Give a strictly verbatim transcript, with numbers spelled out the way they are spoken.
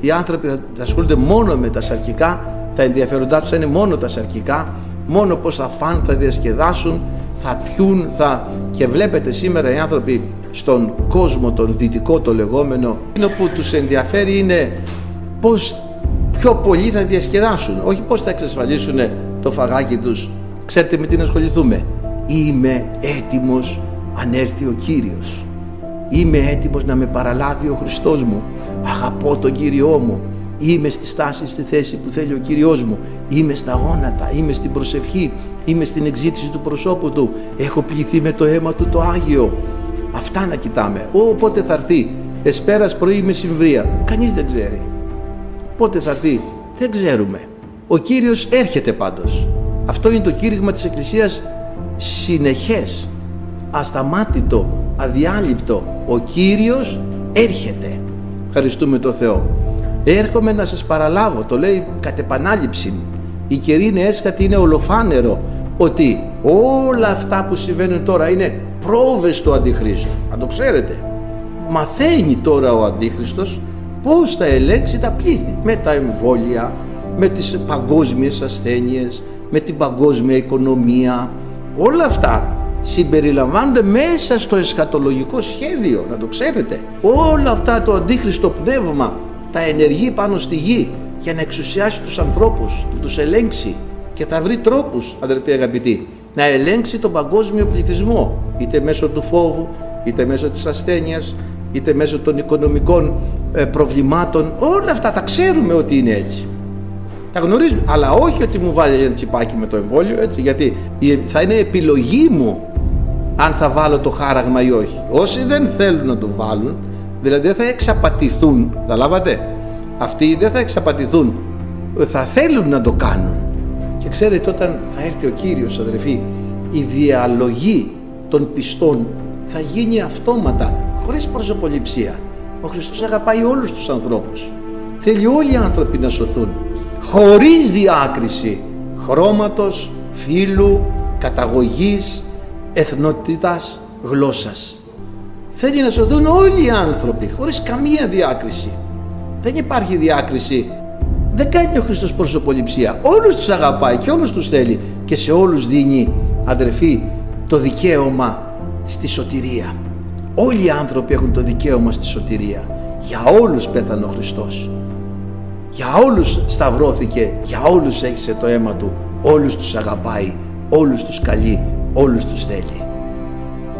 Οι άνθρωποι θα ασχολούνται μόνο με τα σαρκικά, τα ενδιαφέροντά τους θα είναι μόνο τα σαρκικά, μόνο πώς θα φάνε, θα διασκεδάσουν, θα πιούν, θα... Και βλέπετε σήμερα οι άνθρωποι στον κόσμο, τον δυτικό το λεγόμενο, εκείνο που τους ενδιαφέρει είναι πώς πιο πολύ θα διασκεδάσουν, όχι πώς θα εξασφαλίσουν το φαγάκι τους. Ξέρετε με τι να ασχοληθούμε. Είμαι έτοιμος αν έρθει ο Κύριος. Είμαι έτοιμος να με παραλάβει ο Χριστός μου. Αγαπώ τον Κύριό μου. Είμαι στη στάση, στη θέση που θέλει ο Κύριός μου. Είμαι στα γόνατα, είμαι στην προσευχή, είμαι στην εξήτηση του προσώπου του. Έχω πληθεί με το αίμα του το Άγιο. Αυτά να κοιτάμε. Ω, πότε θα έρθει. Εσπέρας πρωί με συμβρία. Κανείς δεν ξέρει. Πότε θα έρθει. Δεν ξέρουμε. Ο Κύριος έρχεται πάντως. Αυτό είναι το κήρυγμα της Εκκλησίας, συνεχές, ασταμάτητο, αδιάλειπτο. Ο Κύριος έρχεται. Ευχαριστούμε τον Θεό. Έρχομαι να σας παραλάβω, το λέει κατ' επανάληψη. Η καιρή είναι έσχατη, είναι ολοφάνερο ότι όλα αυτά που συμβαίνουν τώρα είναι πρόβες του Αντιχρίστου. Αν το ξέρετε, μαθαίνει τώρα ο Αντίχριστος πώς θα ελέγξει τα πλήθη με τα εμβόλια, με τις παγκόσμιες ασθένειες, με την παγκόσμια οικονομία. Όλα αυτά συμπεριλαμβάνονται μέσα στο εσχατολογικό σχέδιο, να το ξέρετε. Όλα αυτά το αντίχριστο πνεύμα τα ενεργεί πάνω στη γη για να εξουσιάσει τους ανθρώπους, να τους ελέγξει, και θα βρει τρόπους, αδερφοί αγαπητοί, να ελέγξει τον παγκόσμιο πληθυσμό, είτε μέσω του φόβου, είτε μέσω της ασθένειας, είτε μέσω των οικονομικών ε, προβλημάτων. Όλα αυτά τα ξέρουμε ότι είναι έτσι. Τα γνωρίζουμε, αλλά όχι ότι μου βάλει ένα τσιπάκι με το εμβόλιο, έτσι, γιατί θα είναι επιλογή μου αν θα βάλω το χάραγμα ή όχι. Όσοι δεν θέλουν να το βάλουν, δηλαδή δεν θα εξαπατηθούν, καταλάβατε, αυτοί δεν θα εξαπατηθούν, θα θέλουν να το κάνουν. Και ξέρετε, όταν θα έρθει ο Κύριος, αδερφοί, η διαλογή των πιστών θα γίνει αυτόματα, χωρίς προσωποληψία. Ο Χριστός αγαπάει όλους τους ανθρώπους, θέλει όλοι οι άνθρωποι να σωθούν, χωρίς διάκριση χρώματος, φύλου, καταγωγής, εθνότητας, γλώσσας. Θέλει να σωθούν όλοι οι άνθρωποι, χωρίς καμία διάκριση. Δεν υπάρχει διάκριση. Δεν κάνει ο Χριστός προσωποληψία. Όλους τους αγαπάει και όλους τους θέλει. Και σε όλους δίνει, αδερφοί, το δικαίωμα στη σωτηρία. Όλοι οι άνθρωποι έχουν το δικαίωμα στη σωτηρία. Για όλους πέθανε ο Χριστός. Για όλους σταυρώθηκε, για όλους έχισε το αίμα του, όλους τους αγαπάει, όλους τους καλεί, όλους τους θέλει.